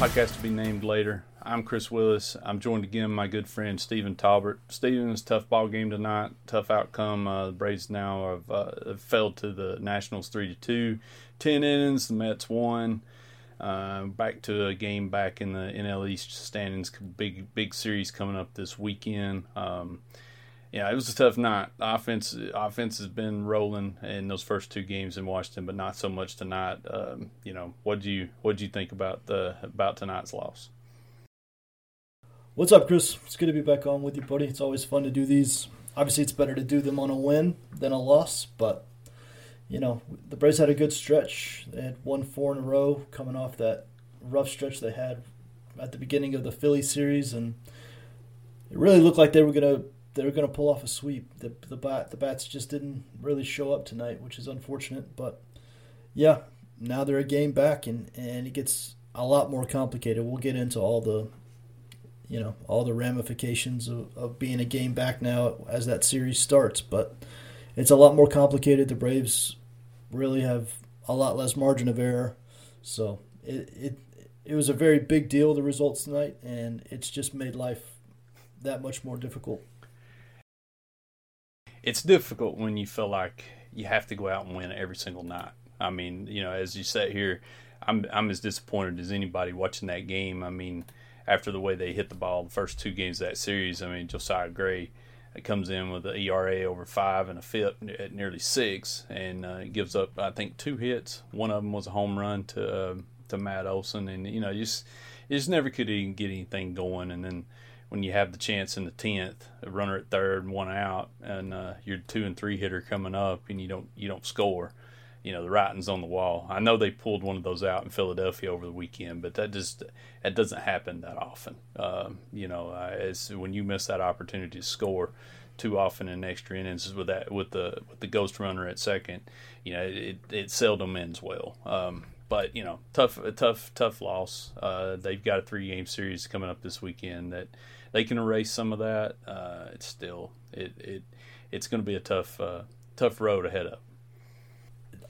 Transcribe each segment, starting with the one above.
Podcast to be named later. I'm Chris Willis. I'm joined again by my good friend Stephen Talbert. Stephen's tough ball game tonight. Tough outcome. The Braves now have fell to the Nationals 3-2. 10 innings. The Mets won. Back to a game back in the NL East standings. Big series coming up this weekend. It was a tough night. Offense has been rolling in those first two games in Washington, but not so much tonight. What do you think about tonight's loss? What's up, Chris? It's good to be back on with you, buddy. It's always fun to do these. Obviously, it's better to do them on a win than a loss, but the Braves had a good stretch. They had won 4 in a row, coming off that rough stretch they had at the beginning of the Philly series, and it really looked like they were going to pull off a sweep. The bats just didn't really show up tonight, which is unfortunate. But, yeah, now they're a game back, and it gets a lot more complicated. We'll get into all the ramifications of being a game back now as that series starts. But it's a lot more complicated. The Braves really have a lot less margin of error. So it was a very big deal, the results tonight, and it's just made life that much more difficult. It's difficult when you feel like you have to go out and win every single night. I mean, as you sit here, I'm as disappointed as anybody watching that game. I mean, after the way they hit the ball the first two games of that series, I mean, Josiah Gray comes in with an ERA over 5 and a FIP at nearly 6, and gives up, I think, 2 hits. One of them was a home run to Matt Olson, and you just never could even get anything going, and then when you have the chance in the 10th, a runner at third, one out, and your 2 and 3 hitter coming up, and you don't score, the writing's on the wall. I know they pulled one of those out in Philadelphia over the weekend, but that doesn't happen that often. When you miss that opportunity to score too often in extra innings with the ghost runner at second, it seldom ends well. But tough loss. They've got a 3-game series coming up this weekend that they can erase some of that. It's going to be a tough road ahead of them.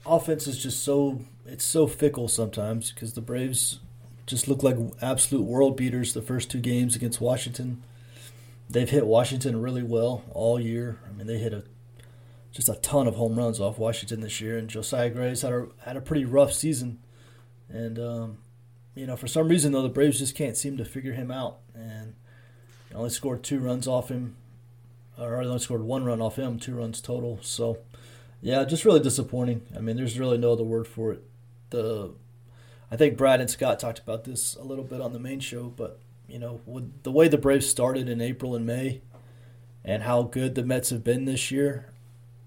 Offense is just so fickle sometimes, because the Braves just look like absolute world beaters the first two games against Washington. They've hit Washington really well all year. I mean, they hit a ton of home runs off Washington this year, and Josiah Gray's had a pretty rough season. And, for some reason, though, the Braves just can't seem to figure him out. And they only scored 2 runs off him, or they only scored 1 run off him, 2 runs total. So, yeah, just really disappointing. I mean, there's really no other word for it. I think Brad and Scott talked about this a little bit on the main show, but, with the way the Braves started in April and May and how good the Mets have been this year,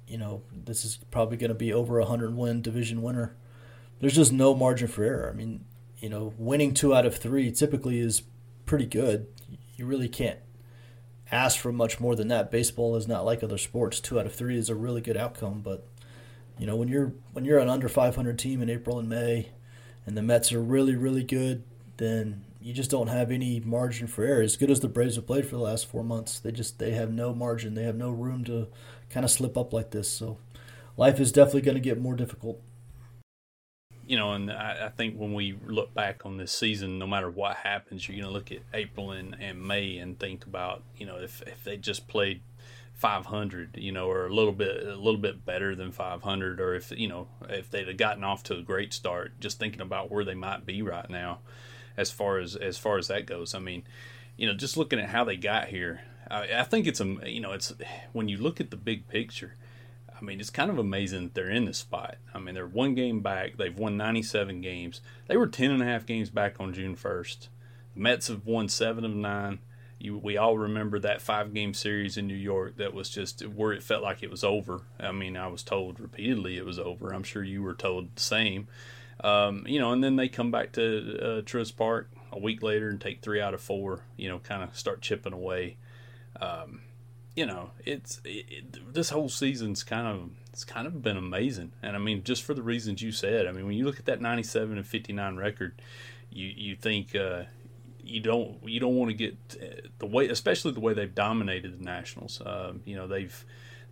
this is probably going to be over 100-win division winner. There's just no margin for error. I mean, winning 2 out of 3 typically is pretty good. You really can't ask for much more than that. Baseball is not like other sports. 2 out of 3 is a really good outcome, but when you're an under 500 team in April and May, and the Mets are really, really good, then you just don't have any margin for error. As good as the Braves have played for the last 4 months, they have no margin. They have no room to kind of slip up like this. So life is definitely going to get more difficult. And I think when we look back on this season, no matter what happens, you're going to look at April and May and think about, if they just played 500, or a little bit better than 500, or if, if they'd have gotten off to a great start, just thinking about where they might be right now as far as that goes. I mean, just looking at how they got here, I think it's when you look at the big picture, I mean, it's kind of amazing that they're in this spot. I mean, they're 1 game back. They've won 97 games. They were 10.5 games back on June 1st. The Mets have won 7 of 9. We all remember that 5-game series in New York that was just where it felt like it was over. I mean, I was told repeatedly it was over. I'm sure you were told the same. And then they come back to Truist Park a week later and take 3 out of 4, kind of start chipping away. This whole season's kind of been amazing. And I mean, just for the reasons you said, I mean, when you look at that 97 and 59 record, you think, you don't want to get the way, especially the way they've dominated the Nationals.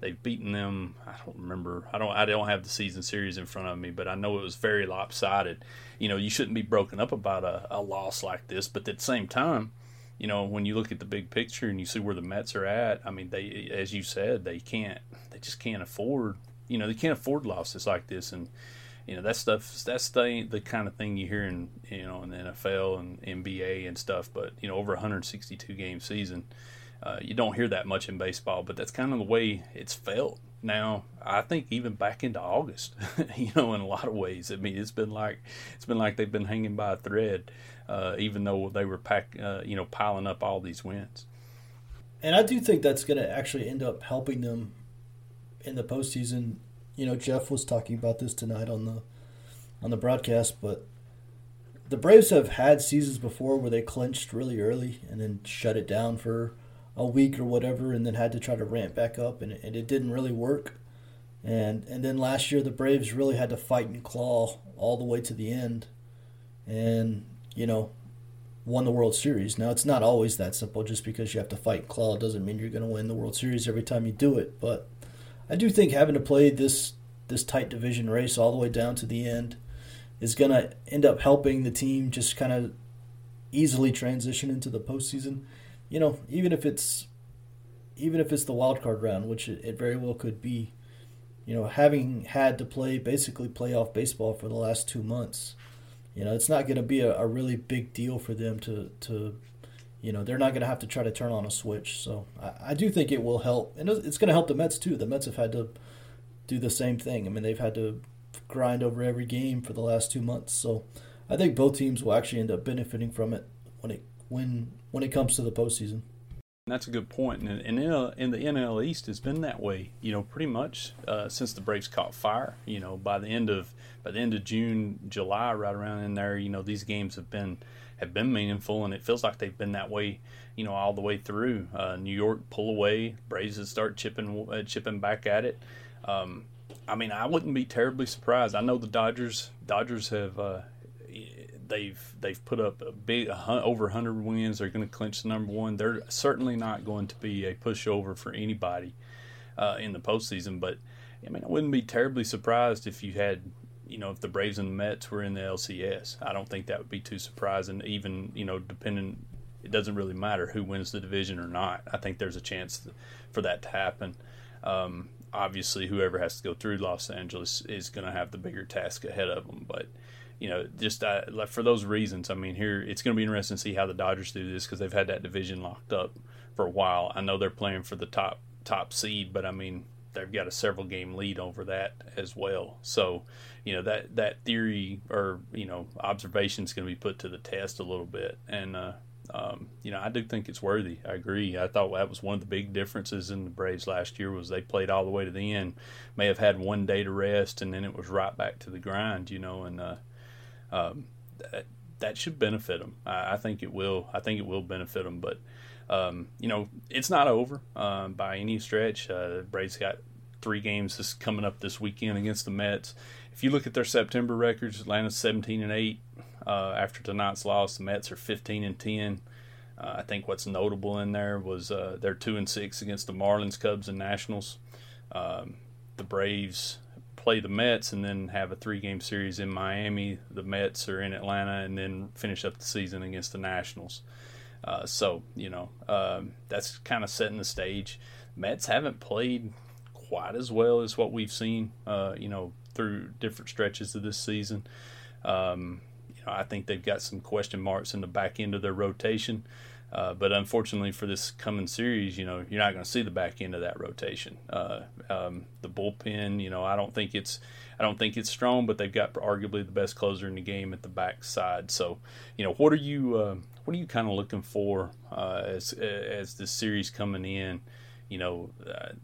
They've beaten them. I don't remember. I don't have the season series in front of me, but I know it was very lopsided. You know, you shouldn't be broken up about a loss like this, but at the same time, you know, when you look at the big picture and you see where the Mets are at, I mean, they, as you said, they just can't afford losses like this. And, you know, that stuff, that's the kind of thing you hear in, you know, in the NFL and NBA and stuff. But, you know, over 162 game season, you don't hear that much in baseball, but that's kind of the way it's felt. Now, I think even back into August, you know, in a lot of ways, I mean, it's been like they've been hanging by a thread, even though they were piling up all these wins. And I do think that's going to actually end up helping them in the postseason. You know, Jeff was talking about this tonight on the broadcast, but the Braves have had seasons before where they clinched really early and then shut it down for a week or whatever, and then had to try to ramp back up, and it didn't really work. And then last year the Braves really had to fight and claw all the way to the end and, you know, won the World Series. Now, it's not always that simple. Just because you have to fight and claw doesn't mean you're going to win the World Series every time you do it. But I do think having to play this tight division race all the way down to the end is going to end up helping the team just kind of easily transition into the postseason. You know, even if it's the wild card round, which it very well could be, you know, having had to play basically playoff baseball for the last 2 months, you know, it's not going to be a really big deal for them to, you know, they're not going to have to try to turn on a switch. So I do think it will help. And it's going to help the Mets too. The Mets have had to do the same thing. I mean, they've had to grind over every game for the last 2 months. So I think both teams will actually end up benefiting from it when it comes to the postseason. That's a good point. And in the NL East, it's been that way, you know, pretty much since the Braves caught fire. You know, by the end of June, July, right around in there, you know, these games have been meaningful, and it feels like they've been that way, you know, all the way through. New York pull away, Braves would start chipping back at it. I mean, I wouldn't be terribly surprised. I know the Dodgers have. They've put up over 100 wins. They're going to clinch the number one. They're certainly not going to be a pushover for anybody in the postseason. But I mean, I wouldn't be terribly surprised if the Braves and the Mets were in the LCS. I don't think that would be too surprising. Even, you know, depending, it doesn't really matter who wins the division or not. I think there's a chance for that to happen. Obviously, whoever has to go through Los Angeles is going to have the bigger task ahead of them, but. You know, just like for those reasons, I mean, here it's going to be interesting to see how the Dodgers do this because they've had that division locked up for a while. I know they're playing for the top seed, but I mean, they've got a several game lead over that as well. So, you know, that theory or, you know, observation is going to be put to the test a little bit. And, you know, I do think it's worthy. I agree. I thought that was one of the big differences in the Braves last year was they played all the way to the end, may have had one day to rest, and then it was right back to the grind, you know, and, that should benefit them. I think it will. I think it will benefit them. But you know, it's not over by any stretch. The Braves got 3 games coming up this weekend against the Mets. If you look at their September records, Atlanta's 17-8 after tonight's loss. The Mets are 15-10. I think what's notable in there was they're 2-6 against the Marlins, Cubs, and Nationals. The Braves play the Mets and then have a 3-game series in Miami. The Mets are in Atlanta and then finish up the season against the Nationals. So, you know, that's kind of setting the stage. Mets haven't played quite as well as what we've seen, you know, through different stretches of this season. You know, I think they've got some question marks in the back end of their rotation. But unfortunately for this coming series, you know, you're not going to see the back end of that rotation. The bullpen, you know, I don't think it's strong, but they've got arguably the best closer in the game at the backside. So, you know, what are you kind of looking for as this series coming in? You know,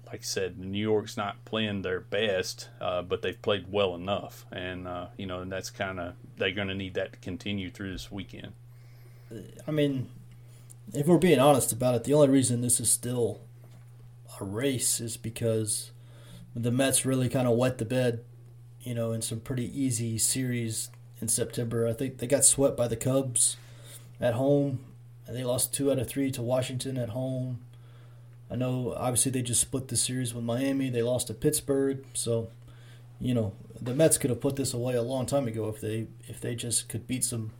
like I said, New York's not playing their best, but they've played well enough, and you know, and that's kind of they're going to need that to continue through this weekend. I mean, if we're being honest about it, the only reason this is still a race is because the Mets really kind of wet the bed, you know, in some pretty easy series in September. I think they got swept by the Cubs at home, and they lost 2 out of 3 to Washington at home. I know, obviously, they just split the series with Miami. They lost to Pittsburgh. So, you know, the Mets could have put this away a long time ago if they just could beat some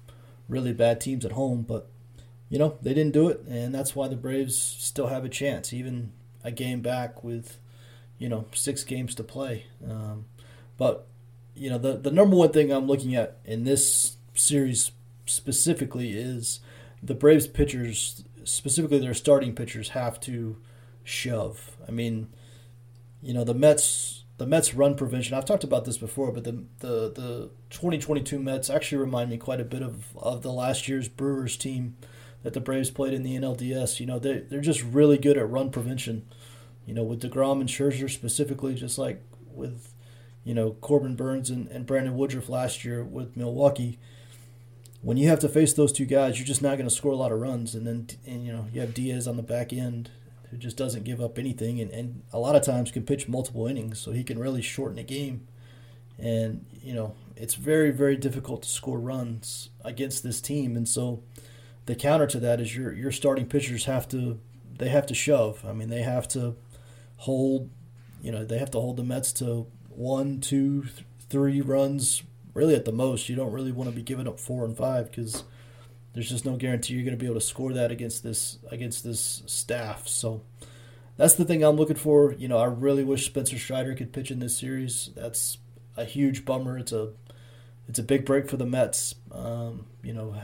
really bad teams at home. But, you know, they didn't do it, and that's why the Braves still have a chance, even a game back with, you know, 6 games to play. But, you know, the number one thing I'm looking at in this series specifically is the Braves pitchers, specifically their starting pitchers, have to shove. I mean, you know, the Mets run prevention. I've talked about this before, but the 2022 Mets actually remind me quite a bit of the last year's Brewers team that the Braves played in the NLDS. You know, they're just really good at run prevention. You know, with DeGrom and Scherzer specifically, just like with, you know, Corbin Burns and Brandon Woodruff last year with Milwaukee. When you have to face those two guys, you're just not going to score a lot of runs. And you know, you have Diaz on the back end who just doesn't give up anything and a lot of times can pitch multiple innings, so he can really shorten a game. And, you know, it's very, very difficult to score runs against this team. And so the counter to that is your starting pitchers have to shove. I mean, they have to hold, you know, they have to hold the Mets to 1, 2, 3 runs. Really, at the most, you don't really want to be giving up 4 and 5 because there's just no guarantee you're going to be able to score that against this staff. So that's the thing I'm looking for. You know, I really wish Spencer Strider could pitch in this series. That's a huge bummer. It's a big break for the Mets. You know,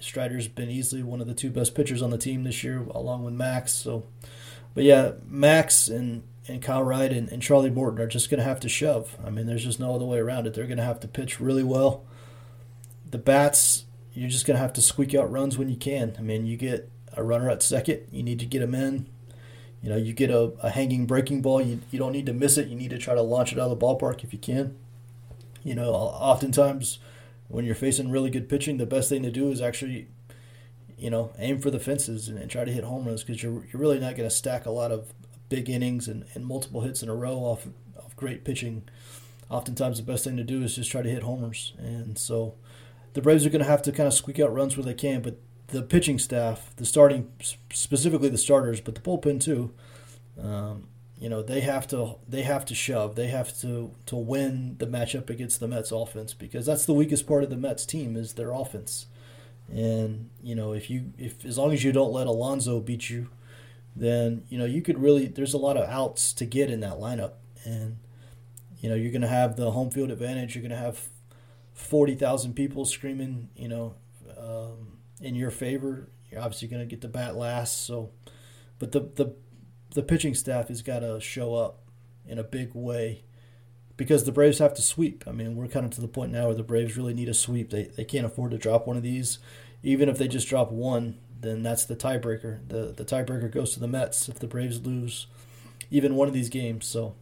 Strider's been easily one of the 2 best pitchers on the team this year, along with Max. So, but yeah, Max and Kyle Wright and Charlie Morton are just going to have to shove. I mean, there's just no other way around it. They're going to have to pitch really well. The bats, you're just going to have to squeak out runs when you can. I mean, you get a runner at second, you need to get them in. You know, you get a hanging breaking ball, you don't need to miss it. You need to try to launch it out of the ballpark if you can. You know, oftentimes when you're facing really good pitching, the best thing to do is actually, you know, aim for the fences and try to hit home runs because you're really not going to stack a lot of big innings and multiple hits in a row off great pitching. Oftentimes the best thing to do is just try to hit homers. And so the Braves are going to have to kind of squeak out runs where they can, but the pitching staff, the starting, specifically the starters, but the bullpen too, you know, they have to shove. They have to win the matchup against the Mets offense because that's the weakest part of the Mets team is their offense. And, you know, if as long as you don't let Alonso beat you, then, you know, you could really, there's a lot of outs to get in that lineup. And, you know, you're going to have the home field advantage. You're going to have 40,000 people screaming, you know, in your favor. You're obviously going to get the bat last. So, but the pitching staff has got to show up in a big way because the Braves have to sweep. I mean, we're kind of to the point now where the Braves really need a sweep. They can't afford to drop one of these. Even if they just drop one, then that's the tiebreaker. The tiebreaker goes to the Mets if the Braves lose even one of these games. So,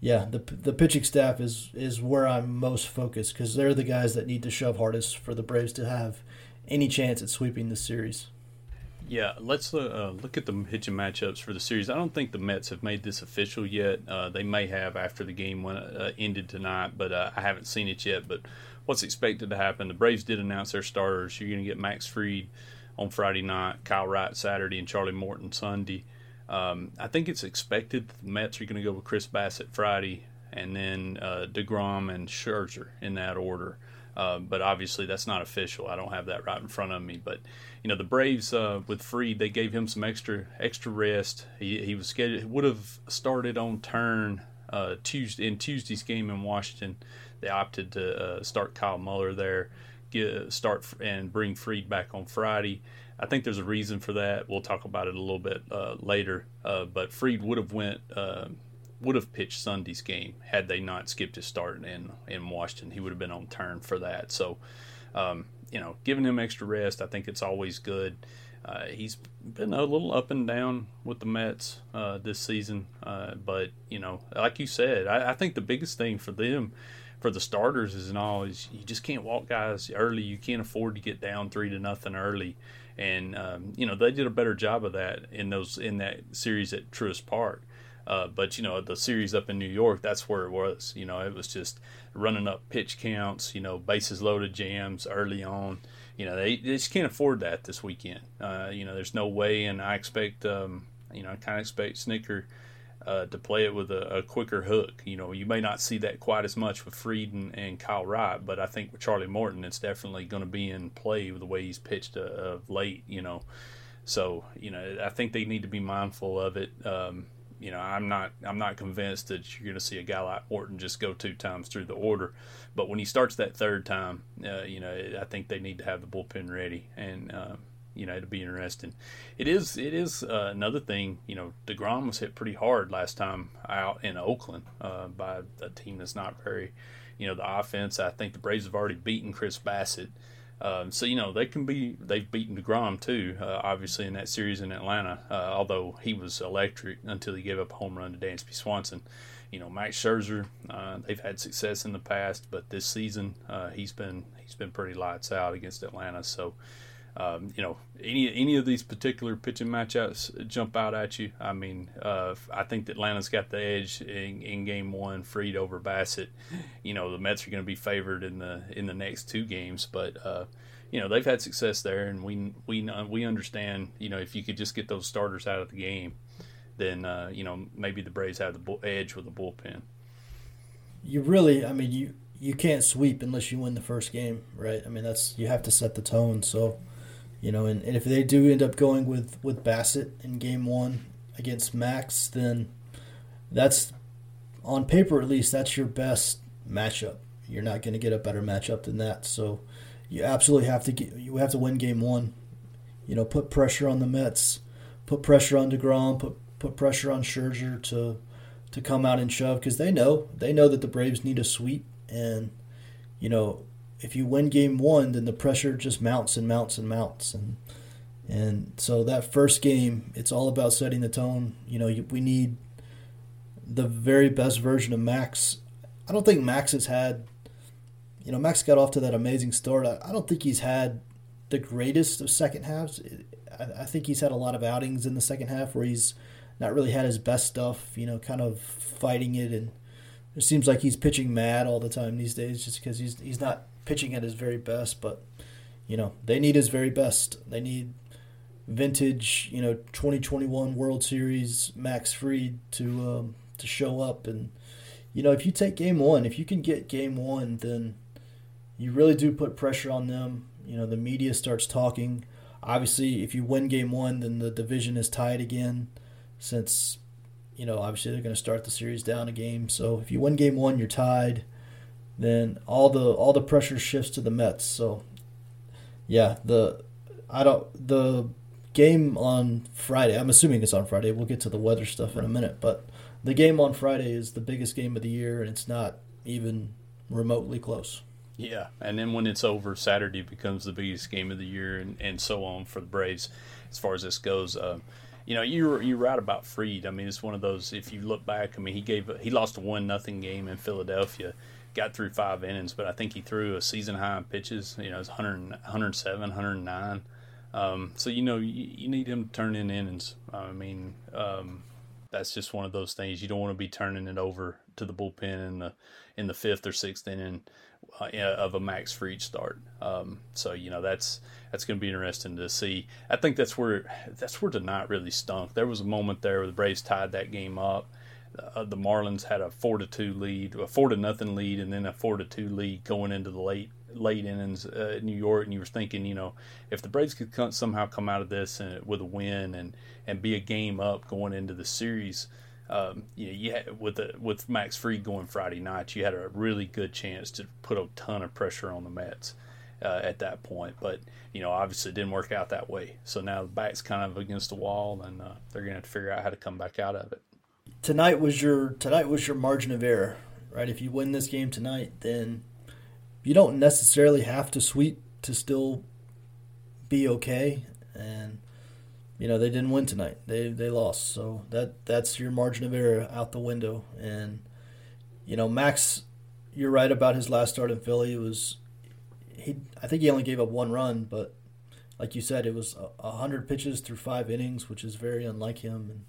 yeah, the pitching staff is where I'm most focused because they're the guys that need to shove hardest for the Braves to have any chance at sweeping this series. Yeah, let's look at the pitching matchups for the series. I don't think the Mets have made this official yet. They may have after the game ended tonight, but I haven't seen it yet. But what's expected to happen, the Braves did announce their starters. You're going to get Max Fried on Friday night, Kyle Wright Saturday, and Charlie Morton Sunday. I think it's expected the Mets are going to go with Chris Bassitt Friday and then DeGrom and Scherzer in that order. But obviously that's not official. I don't have that right in front of me. But, you know, the Braves with Fried, they gave him some extra rest. He was scheduled, would have started on turn Tuesday's game in Washington. They opted to start Kyle Muller there. Start and bring Fried back on Friday. I think there's a reason for that. We'll talk about it a little bit later. But Fried would have pitched Sunday's game had they not skipped his start in Washington. He would have been on turn for that. So, you know, giving him extra rest, I think it's always good. He's been a little up and down with the Mets this season. But, you know, like you said, I think the biggest thing for them for the starters is you just can't walk guys early. You can't afford to get down 3-0 early, and you know they did a better job of that in that series at Truist Park. But you know the series up in New York, that's where it was. You know it was just running up pitch counts. You know bases loaded jams early on. You know they just can't afford that this weekend. You know there's no way, and I expect You know, I kind of expect Snicker to play it with a quicker hook. You know, you may not see that quite as much with Fried and Kyle Wright, but I think with Charlie Morton, it's definitely going to be in play with the way he's pitched of late, you know. So, you know, I think they need to be mindful of it. You know, I'm not convinced that you're going to see a guy like Morton just go two times through the order. But when he starts that third time, you know, I think they need to have the bullpen ready, and you know, it'll be interesting. It is another thing. You know, DeGrom was hit pretty hard last time out in Oakland by a team that's not very, you know, the offense. I think the Braves have already beaten Chris Bassitt. So, you know, they've beaten DeGrom too, obviously in that series in Atlanta, although he was electric until he gave up a home run to Dansby Swanson. You know, Max Scherzer, they've had success in the past, but this season, he's been pretty lights out against Atlanta. So, you know, any of these particular pitching matchups jump out at you. I mean, I think that Atlanta's got the edge in Game 1, Fried over Bassitt. You know, the Mets are going to be favored in the next two games, but you know, they've had success there, and we understand. You know, if you could just get those starters out of the game, then you know, maybe the Braves have the edge with the bullpen. You really, I mean, you can't sweep unless you win the first game, right? I mean, you have to set the tone. So. You know, and if they do end up going with Bassitt in Game 1 against Max, then that's, on paper at least, that's your best matchup. You're not going to get a better matchup than that. So you absolutely have to win Game 1. You know, put pressure on the Mets, put pressure on DeGrom, put pressure on Scherzer to come out and shove, because they know that the Braves need a sweep. And, you know, if you win Game 1, then the pressure just mounts and mounts and mounts. And so that first game, it's all about setting the tone. You know, we need the very best version of Max. I don't think Max has had, you know, Max got off to that amazing start. I don't think he's had the greatest of second halves. I think he's had a lot of outings in the second half where he's not really had his best stuff, you know, kind of fighting it. And it seems like he's pitching mad all the time these days just because he's not pitching at his very best. But, you know, they need his very best. They need vintage, you know, 2021 World Series Max Fried to show up. And, you know, if you take Game 1, if you can get Game 1, then you really do put pressure on them. You know, the media starts talking. Obviously, if you win Game 1, then the division is tied again, since, you know, obviously they're going to start the series down a game. So if you win Game 1, you're tied. Then all the pressure shifts to the Mets. So, yeah, the game on Friday, I'm assuming it's on Friday. We'll get to the weather stuff in a minute, but the game on Friday is the biggest game of the year, and it's not even remotely close. Yeah, and then when it's over, Saturday becomes the biggest game of the year, and so on for the Braves as far as this goes. You know, you're right about Fried. I mean, it's one of those. If you look back, I mean, he lost a 1-0 game in Philadelphia. Got through 5 innings, but I think he threw a season-high in pitches. You know, it's 107, 109. So, you know, you need him to turn in innings. I mean, that's just one of those things. You don't want to be turning it over to the bullpen in the 5th or 6th inning of a Max Fried start. So, you know, that's going to be interesting to see. I think that's where tonight really stunk. There was a moment there where the Braves tied that game up. The Marlins had a 4-0 lead, and then a 4-2 lead going into the late innings in New York. And you were thinking, you know, if the Braves could somehow come out of this with a win and be a game up going into the series, you know, with Max Fried going Friday night, you had a really good chance to put a ton of pressure on the Mets at that point. But, you know, obviously it didn't work out that way. So now the back's kind of against the wall, and they're going to have to figure out how to come back out of it. Tonight was your margin of error, right? If you win this game tonight, then you don't necessarily have to sweep to still be okay. And, you know, they didn't win tonight. They lost. So that's your margin of error out the window. And, you know, Max, you're right about his last start in Philly. I think he only gave up 1 run, but like you said, it was 100 pitches through 5 innings, which is very unlike him. And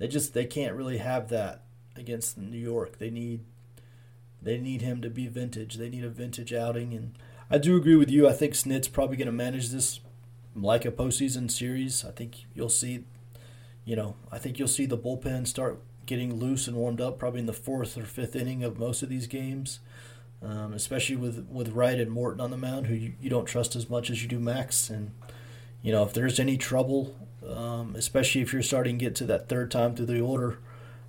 They can't really have that against New York. They need him to be vintage. They need a vintage outing. And I do agree with you. I think Snit's probably going to manage this like a postseason series. I think you'll see, you know, I think you'll see the bullpen start getting loose and warmed up probably in the fourth or fifth inning of most of these games, especially with Wright and Morton on the mound, who you don't trust as much as you do Max. And, you know, if there's any trouble, especially if you're starting to get to that third time through the order,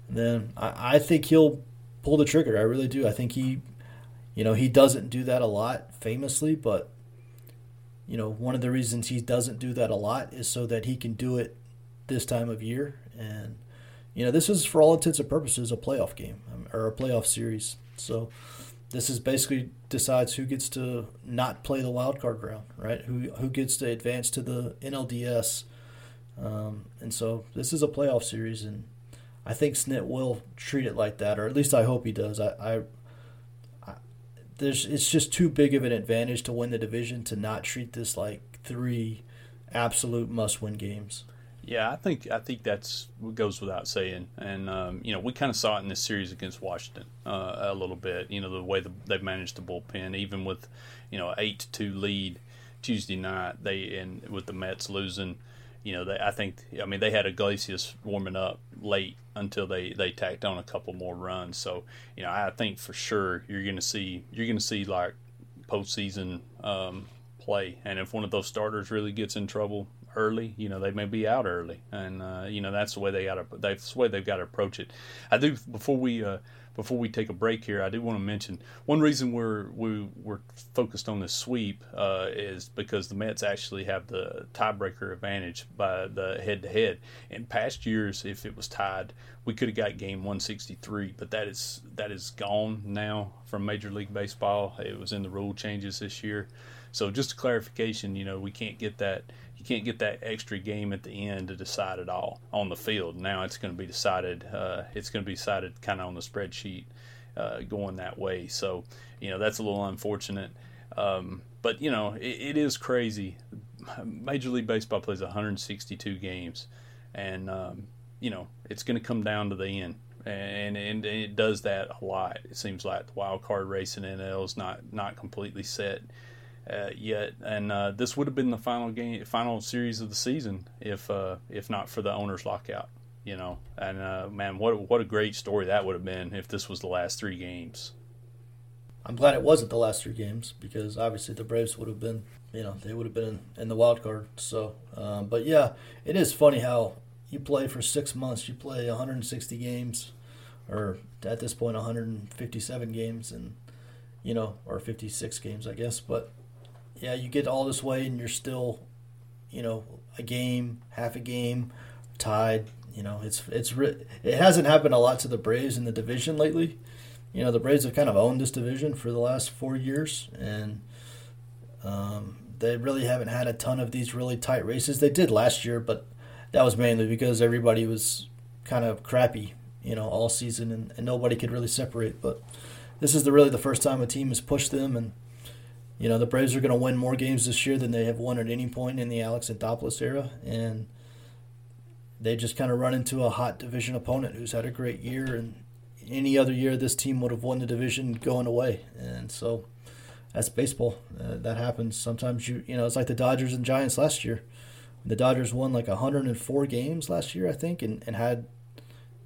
then I think he'll pull the trigger. I really do. I think he, you know, he doesn't do that a lot famously, but, you know, one of the reasons he doesn't do that a lot is so that he can do it this time of year. And, you know, this is for all intents and purposes a playoff game or a playoff series. So this is basically decides who gets to not play the wild card round, right? Who gets to advance to the NLDS. And so this is a playoff series, and I think Snit will treat it like that, or at least I hope he does. It's just too big of an advantage to win the division to not treat this like three absolute must-win games. Yeah, I think that's what goes without saying. And, you know, we kind of saw it in this series against Washington a little bit, you know, the way they've managed the bullpen, even with, you know, 8-2 lead Tuesday night, and with the Mets losing. You know, they had Iglesias warming up late until they tacked on a couple more runs. So, you know, I think for sure you're going to see like postseason play. And if one of those starters really gets in trouble early, you know, they may be out early. And you know, that's the way they've got to approach it. I do, before we take a break here, I do want to mention one reason we're focused on this sweep is because the Mets actually have the tiebreaker advantage by the head-to-head. In past years, if it was tied, we could have got game 163, but that is gone now from Major League Baseball. It was in the rule changes this year. So just a clarification, you know, we can't get that. You can't get that extra game at the end to decide it all on the field. Now it's going to be decided. It's going to be decided kind of on the spreadsheet, going that way. So, you know, that's a little unfortunate. But you know, it is crazy. Major League Baseball plays 162 games, and you know, it's going to come down to the end. And it does that a lot. It seems like the wild card race in NL is not completely set. Yet, and this would have been the final series of the season if not for the owners' lockout, you know. And man, what a great story that would have been if this was the last three games. I'm glad it wasn't the last three games, because obviously the Braves would have been, you know, they would have been in the wild card. So, but yeah, it is funny how you play for 6 months, you play 160 games, or at this point 157 games, and you know, or 56 games, I guess, but. Yeah, you get all this way and you're still, you know, a game, half a game, tied. You know, it hasn't happened a lot to the Braves in the division lately. You know, the Braves have kind of owned this division for the last 4 years, and they really haven't had a ton of these really tight races. They did last year, but that was mainly because everybody was kind of crappy, you know, all season, and nobody could really separate. But this is really the first time a team has pushed them, and you know, the Braves are going to win more games this year than they have won at any point in the Alex Anthopoulos era, and they just kind of run into a hot division opponent who's had a great year, and any other year this team would have won the division going away. And so that's baseball. That happens. Sometimes, you know, it's like the Dodgers and Giants last year. The Dodgers won like 104 games last year, I think, and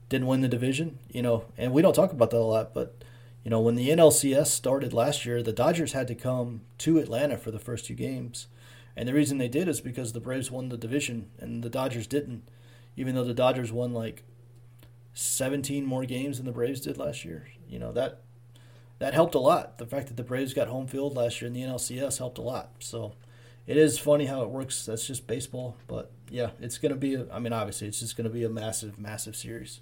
didn't win the division, you know, and we don't talk about that a lot, but you know, when the NLCS started last year, the Dodgers had to come to Atlanta for the first two games. And the reason they did is because the Braves won the division and the Dodgers didn't, even though the Dodgers won like 17 more games than the Braves did last year. You know, that helped a lot. The fact that the Braves got home field last year in the NLCS helped a lot. So it is funny how it works. That's just baseball. But, yeah, it's going to be obviously it's just going to be a massive, massive series.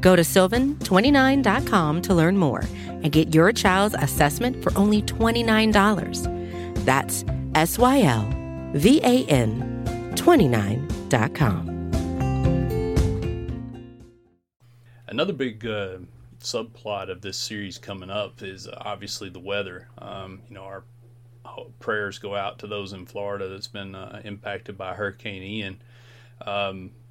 Go to sylvan29.com to learn more and get your child's assessment for only $29. That's SYLVAN29.com. Another big subplot of this series coming up is obviously the weather. Our prayers go out to those in Florida that's been impacted by Hurricane Ian.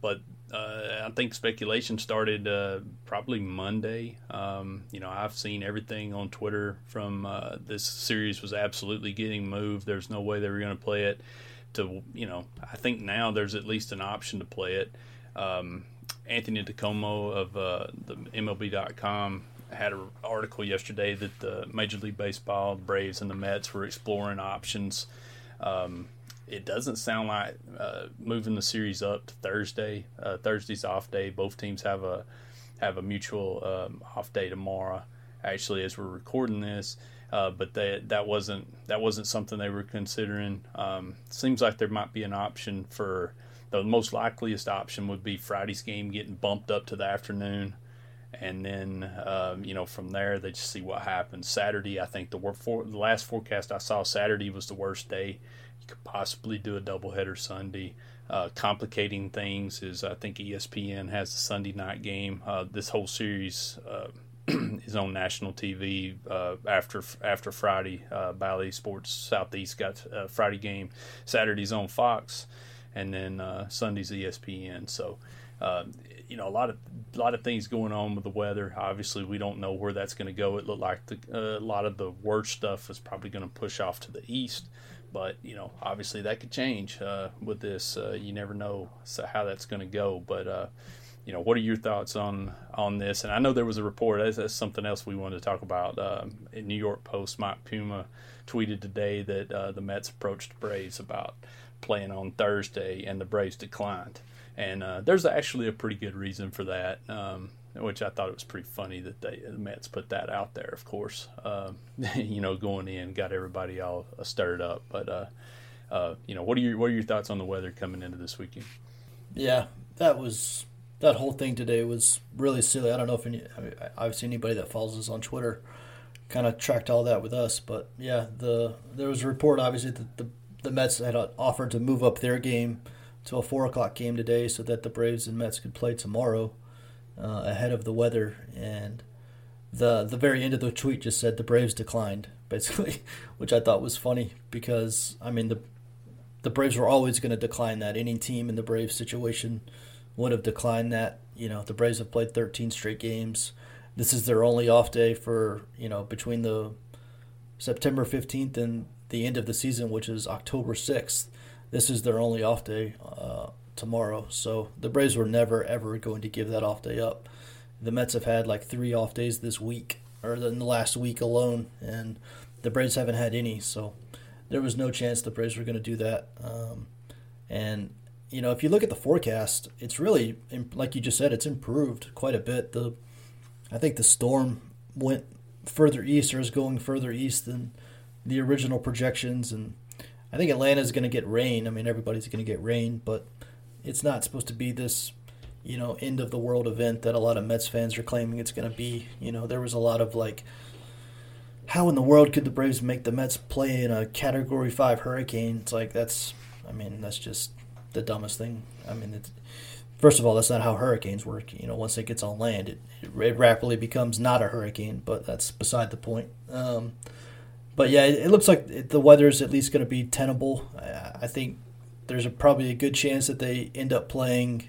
But I think speculation started probably Monday. I've seen everything on Twitter from this series was absolutely getting moved. There's no way they were going to play it. I think now there's at least an option to play it. Anthony DiComo of the MLB.com had an article yesterday that the Major League Baseball, Braves, and the Mets were exploring options. It doesn't sound like moving the series up to Thursday. Thursday's off day. Both teams have a mutual off day tomorrow, actually, as we're recording this. But that wasn't something they were considering. Seems like there might be an option for. The most likeliest option would be Friday's game getting bumped up to the afternoon. And then, from there, they just see what happens. Saturday, I think the last forecast I saw, Saturday was the worst day. You could possibly do a doubleheader Sunday. Complicating things is I think ESPN has the Sunday night game. This whole series is on national TV after Friday. Bally Sports Southeast got a Friday game. Saturday's on Fox. And then Sunday's ESPN. So, a lot of things going on with the weather. Obviously, we don't know where that's going to go. It looked like a lot of the worst stuff is probably going to push off to the east. But, obviously that could change with this. You never know how that's going to go. But, what are your thoughts on this? And I know there was a report. That's something else we wanted to talk about. In New York Post, Mike Puma tweeted today that the Mets approached Braves about playing on Thursday, and the Braves declined. And there's actually a pretty good reason for that, which I thought it was pretty funny that the Mets put that out there, of course. Going in, got everybody all stirred up. But, what are your thoughts on the weather coming into this weekend? Yeah, that whole thing today was really silly. I don't know if obviously anybody that follows us on Twitter kind of tracked all that with us. But, yeah, there was a report, obviously, that the Mets had offered to move up their game to a 4 o'clock game today so that the Braves and Mets could play tomorrow ahead of the weather. And the very end of the tweet just said the Braves declined, basically, which I thought was funny because, the Braves were always going to decline that. Any team in the Braves situation would have declined that. The Braves have played 13 straight games. This is their only off day for, between the September 15th and the end of the season, which is October 6th. This is their only off day tomorrow. So the Braves were never, ever going to give that off day up. The Mets have had like 3 off days this week, or in the last week alone, and the Braves haven't had any. So there was no chance the Braves were going to do that. If you look at the forecast, it's really, like you just said, it's improved quite a bit. I think the storm went further east or is going further east than the original projections, and I think Atlanta's going to get rain. Everybody's going to get rain, but it's not supposed to be this, end of the world event that a lot of Mets fans are claiming it's going to be. There was a lot of how in the world could the Braves make the Mets play in a Category 5 hurricane? It's like that's just the dumbest thing. First of all, that's not how hurricanes work. Once it gets on land, it rapidly becomes not a hurricane, but that's beside the point. But, yeah, it looks like the weather is at least going to be tenable. I think there's probably a good chance that they end up playing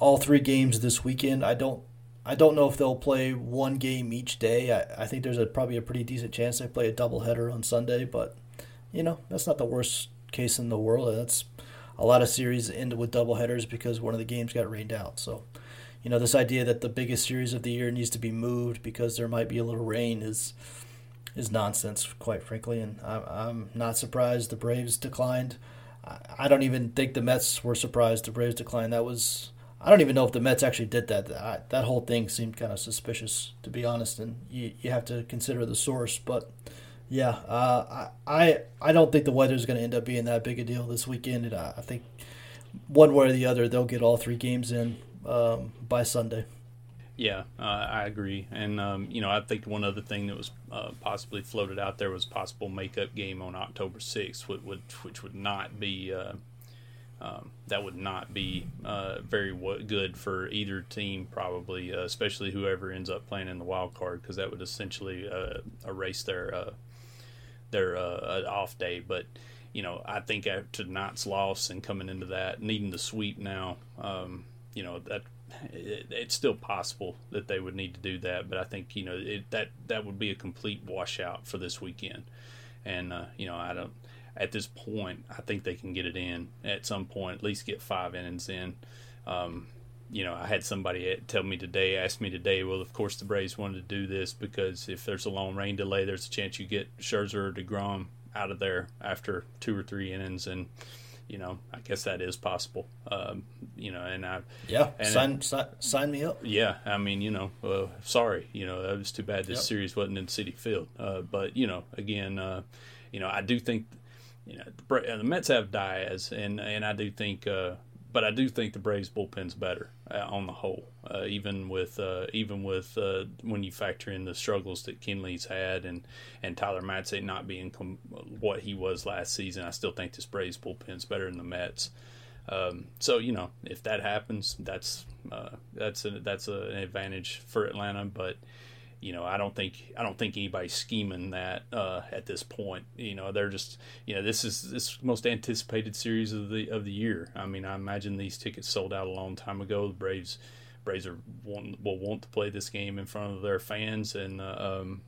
all 3 games this weekend. I don't know if they'll play 1 game each day. I think there's probably a pretty decent chance they play a doubleheader on Sunday. But, that's not the worst case in the world. That's a lot of series end with doubleheaders because one of the games got rained out. So, this idea that the biggest series of the year needs to be moved because there might be a little rain is nonsense, quite frankly, and I'm not surprised the Braves declined. I don't even think the Mets were surprised the Braves declined. That was, I don't even know if the Mets actually did that. That whole thing seemed kind of suspicious, to be honest, and you have to consider the source. But, yeah, I don't think the weather is going to end up being that big a deal this weekend. And I think one way or the other, they'll get all three games in by Sunday. Yeah, I agree. And, I think one other thing that was possibly floated out there was possible makeup game on October 6th, which would not be very good for either team, probably, especially whoever ends up playing in the wild card, because that would essentially erase their off day. But, I think after tonight's loss and coming into that, needing the sweep now, that it's still possible that they would need to do that. But I think, that would be a complete washout for this weekend. And, at this point, I think they can get it in at some point, at least get 5 innings in. I had somebody ask me today, well, of course the Braves wanted to do this because if there's a long rain delay, there's a chance you get Scherzer or DeGrom out of there after 2 or 3 innings. And, I guess that is possible. Sign me up. Yeah, I mean, sorry, it was too bad this series wasn't in Citi Field. But, again, I do think – the Mets have Diaz, and I do think, but I do think the Braves bullpen's better on the whole. Even with when you factor in the struggles that Kenley's had and Tyler Matzey not being what he was last season, I still think this Braves bullpen's better than the Mets. If that happens, that's an advantage for Atlanta, but. I don't think anybody's scheming that at this point. They're just this most anticipated series of the year. I mean, I imagine these tickets sold out a long time ago. The Braves will want to play this game in front of their fans and in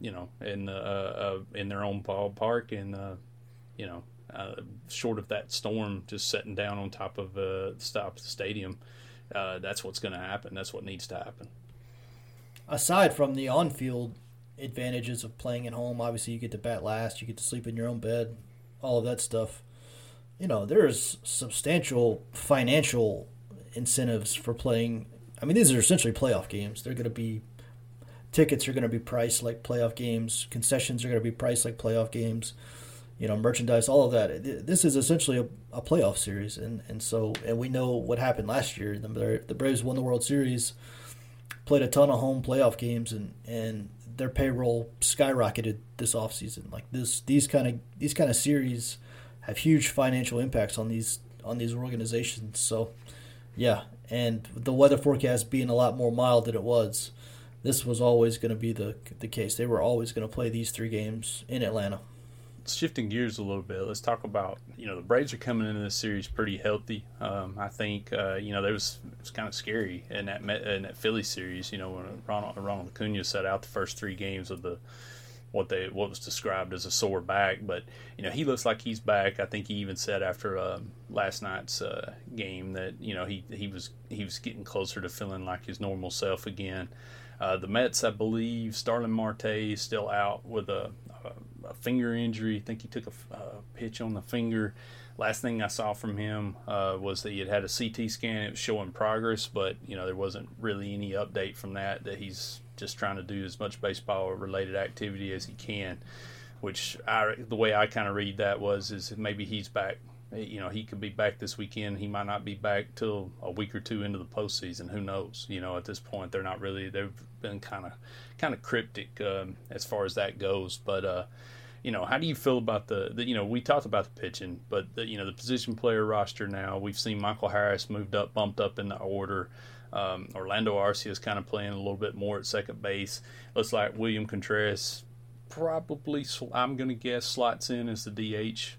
their own ballpark. And short of that storm just setting down on top of the stadium, that's what's going to happen. That's what needs to happen. Aside from the on-field advantages of playing at home, obviously you get to bat last, you get to sleep in your own bed, all of that stuff. There's substantial financial incentives for playing. I mean, these are essentially playoff games. Tickets are going to be priced like playoff games. Concessions are going to be priced like playoff games. Merchandise, all of that. This is essentially a playoff series. And we know what happened last year. The Braves won the World Series, played a ton of home playoff games, and their payroll skyrocketed this offseason. Like these kind of series have huge financial impacts on these organizations. So, yeah, and the weather forecast being a lot more mild than it was, this was always going to be the case. They were always going to play these 3 games in Atlanta. Shifting gears a little bit, let's talk about, the Braves are coming into this series pretty healthy. I think, it was kind of scary in that Philly series, when Ronald Acuña sat out the first 3 games of what was described as a sore back. But, he looks like he's back. I think he even said after last night's game that, he was getting closer to feeling like his normal self again. The Mets, I believe, Starling Marte is still out with a finger injury. I think he took a pitch on the finger. Last thing I saw from him was that he had a CT scan. It was showing progress, but there wasn't really any update from that he's just trying to do as much baseball-related activity as he can. Which the way I kind of read that is maybe he's back. He could be back this weekend. He might not be back till a week or 2 into the postseason. Who knows? At this point, they've been kind of cryptic as far as that goes. But how do you feel about the we talked about the pitching, but the position player roster now. We've seen Michael Harris bumped up in the order. Orlando Arcia is kind of playing a little bit more at second base. Looks like William Contreras probably, I'm going to guess, slots in as the DH.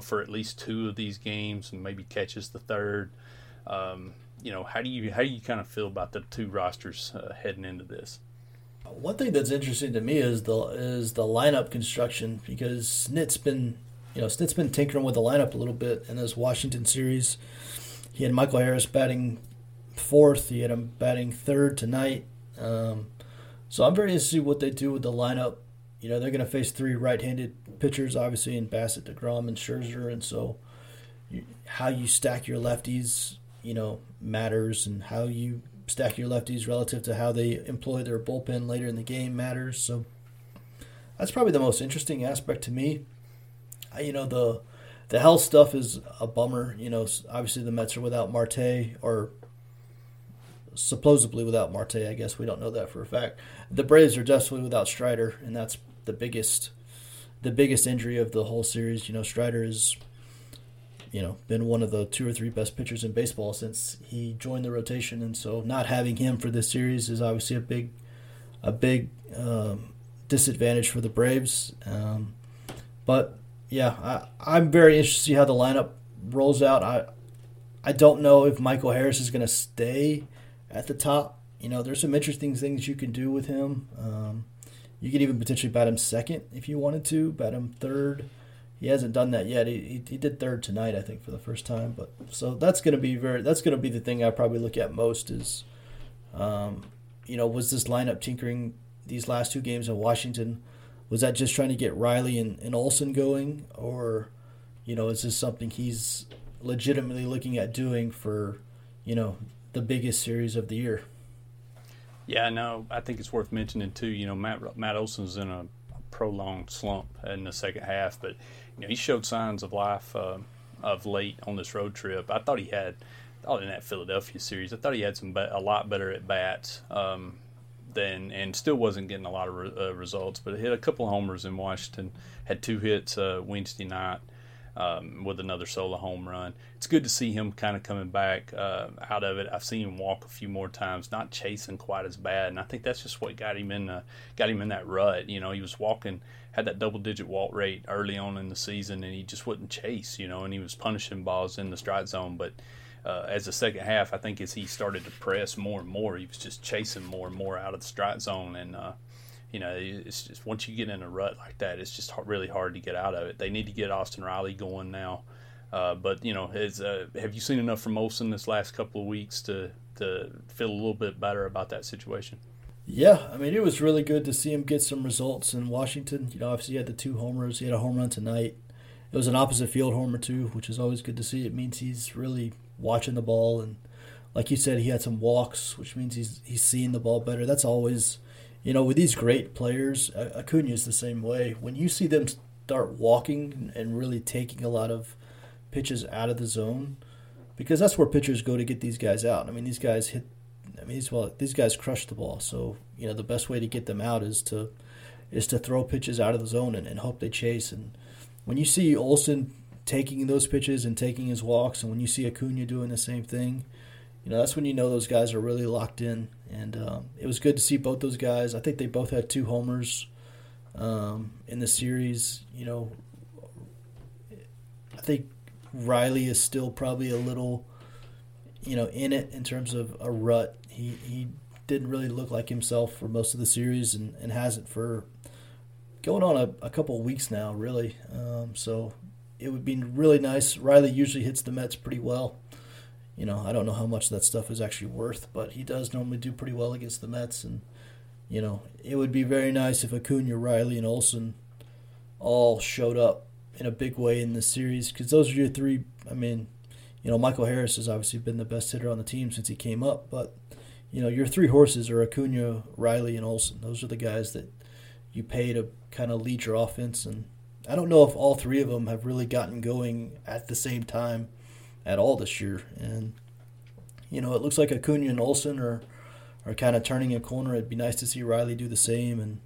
For at least 2 of these games and maybe catches the 3rd. How do you kind of feel about the 2 rosters heading into this? One thing that's interesting to me is the lineup construction, because Snit's been tinkering with the lineup a little bit in this Washington series. He had Michael Harris batting 4th. He had him batting 3rd tonight. So I'm very interested in what they do with the lineup. You know, they're going to face three right-handed pitchers, obviously, in Bassitt, DeGrom, and Scherzer. And so how you stack your lefties, you know, matters, and how you stack your lefties relative to how they employ their bullpen later in the game matters. So that's probably the most interesting aspect to me. You know, the health stuff is a bummer. You know, obviously the Mets are without Marte, or supposedly without Marte. I guess we don't know that for a fact. The Braves are definitely without Strider, and that's the biggest injury of the whole series. You know, Strider is, you know, been one of the two or three best pitchers in baseball since he joined the rotation, and so not having him for this series is obviously a big disadvantage for the Braves. But yeah, I'm very interested to see how the lineup rolls out. I don't know if Michael Harris is going to stay at the top. You know, there's some interesting things you can do with him. You could even potentially bat him second if you wanted to, bat him third. He hasn't done that yet. He did third tonight, I think, for the first time. But so that's going to be the thing I probably look at most is, you know, was this lineup tinkering these last two games in Washington? Was that just trying to get Riley and Olsen going, or, you know, is this something he's legitimately looking at doing for, you know, the biggest series of the year? Yeah, no, I think it's worth mentioning too. You know, Matt Olsen's in a prolonged slump in the second half, but you know he showed signs of life of late on this road trip. I thought he had, in that Philadelphia series, I thought he had a lot better at bats. And still wasn't getting a lot of results, but hit a couple homers in Washington, had two hits Wednesday night with another solo home run. It's good to see him kind of coming back out of it. I've seen him walk a few more times, not chasing quite as bad, and I think that's just what got him in that rut. You know, he was walking, had that double-digit walk rate early on in the season, and he just wouldn't chase, you know, and he was punishing balls in the strike zone, but as the second half, I think as he started to press more and more, he was just chasing more and more out of the strike zone. And, you know, it's just once you get in a rut like that, it's just really hard to get out of it. They need to get Austin Riley going now. But, you know, have you seen enough from Olsen this last couple of weeks to feel a little bit better about that situation? Yeah, I mean, it was really good to see him get some results in Washington. You know, obviously he had the two homers. He had a home run tonight. It was an opposite field homer, too, which is always good to see. It means he's really watching the ball, and like you said, he had some walks, which means he's seeing the ball better. That's always, you know, with these great players, Acuña is the same way. When you see them start walking and really taking a lot of pitches out of the zone, because that's where pitchers go to get these guys out. I mean, these guys crush the ball. So, you know, the best way to get them out is to throw pitches out of the zone and hope they chase. And when you see Olsen taking those pitches and taking his walks, and when you see Acuña doing the same thing, you know, that's when you know those guys are really locked in. And it was good to see both those guys. I think they both had two homers in the series. You know, I think Riley is still probably a little, you know, in it in terms of a rut. He didn't really look like himself for most of the series and hasn't for going on a couple of weeks now, really. So it would be really nice. Riley usually hits the Mets pretty well. You know, I don't know how much that stuff is actually worth, but he does normally do pretty well against the Mets. And, you know, it would be very nice if Acuña, Riley, and Olsen all showed up in a big way in this series, because those are your three. I mean, you know, Michael Harris has obviously been the best hitter on the team since he came up, but, you know, your three horses are Acuña, Riley, and Olsen. Those are the guys that you pay to kind of lead your offense, and I don't know if all three of them have really gotten going at the same time at all this year. And, you know, it looks like Acuña and Olsen are kind of turning a corner. It'd be nice to see Riley do the same and,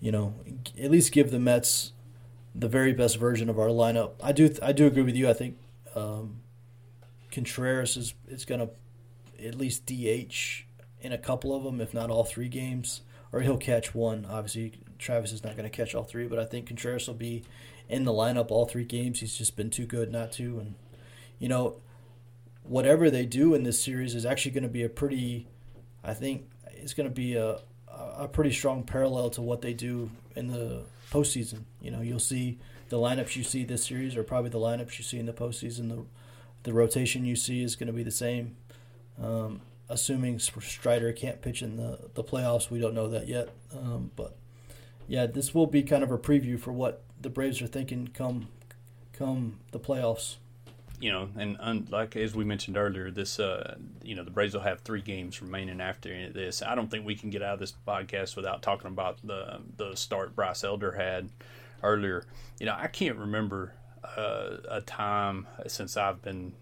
you know, at least give the Mets the very best version of our lineup. I do agree with you. I think Contreras is going to at least DH in a couple of them, if not all three games, or he'll catch one. Obviously, Travis is not going to catch all three, but I think Contreras will be in the lineup all three games. He's just been too good not to. And, you know, whatever they do in this series is actually going to be a pretty strong parallel to what they do in the postseason. You know, you'll see the lineups you see this series are probably the lineups you see in the postseason. The rotation you see is going to be the same. Assuming Strider can't pitch in the playoffs, we don't know that yet. But yeah, this will be kind of a preview for what the Braves are thinking come the playoffs. You know, and like as we mentioned earlier, this the Braves will have 3 games remaining after this. I don't think we can get out of this podcast without talking about the start Bryce Elder had earlier. You know, I can't remember a time since I've been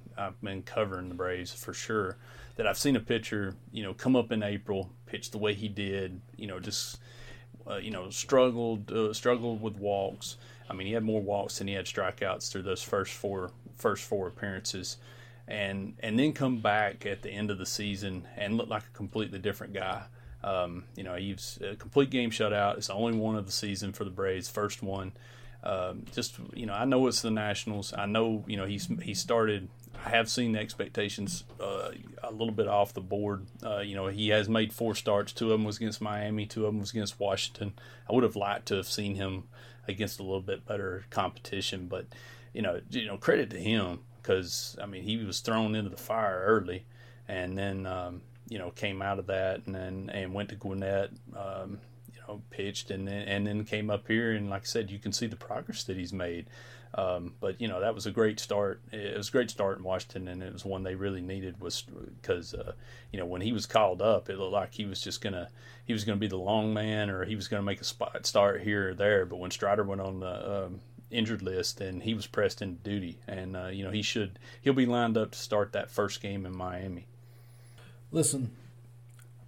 covering the Braves for sure that I've seen a pitcher, you know, come up in April, pitch the way he did, you know, just struggled with walks. I mean, he had more walks than he had strikeouts through those first four appearances, and then come back at the end of the season and look like a completely different guy. He's a complete game shutout. It's the only one of the season for the Braves, first one. I know it's the Nationals. I know, he started. I have seen the expectations a little bit off the board. He has made 4 starts. 2 of them was against Miami. 2 of them was against Washington. I would have liked to have seen him against a little bit better competition, but credit to him because he was thrown into the fire early, and then came out of that, and then went to Gwinnett, pitched, and then came up here, and like I said, you can see the progress that he's made. That was a great start. It was a great start in Washington, and it was one they really needed, was because when he was called up, it looked like he was just gonna be the long man, or he was gonna make a spot start here or there. But when Strider went on the injured list, and he was pressed into duty, and he'll be lined up to start that first game in Miami. Listen,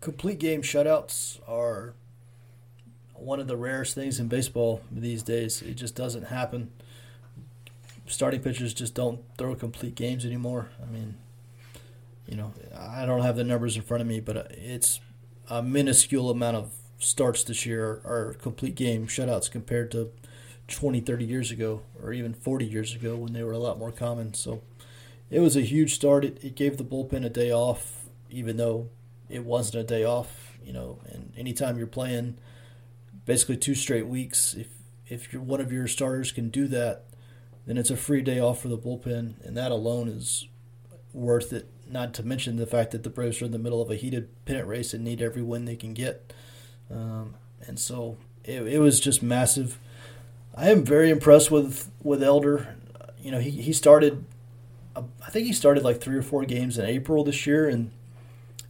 complete game shutouts are one of the rarest things in baseball these days. It just doesn't happen. Starting pitchers just don't throw complete games anymore. I don't have the numbers in front of me, but it's a minuscule amount of starts this year are complete game shutouts compared to 20, 30 years ago, or even 40 years ago when they were a lot more common. So it was a huge start. It gave the bullpen a day off, even though it wasn't a day off, and anytime you're playing basically 2 straight weeks, if you're one of your starters can do that, then it's a free day off for the bullpen, and that alone is worth it, not to mention the fact that the Braves are in the middle of a heated pennant race and need every win they can get. And so it was just massive. I am very impressed with Elder. He started, I think he started like 3 or 4 games in April this year, and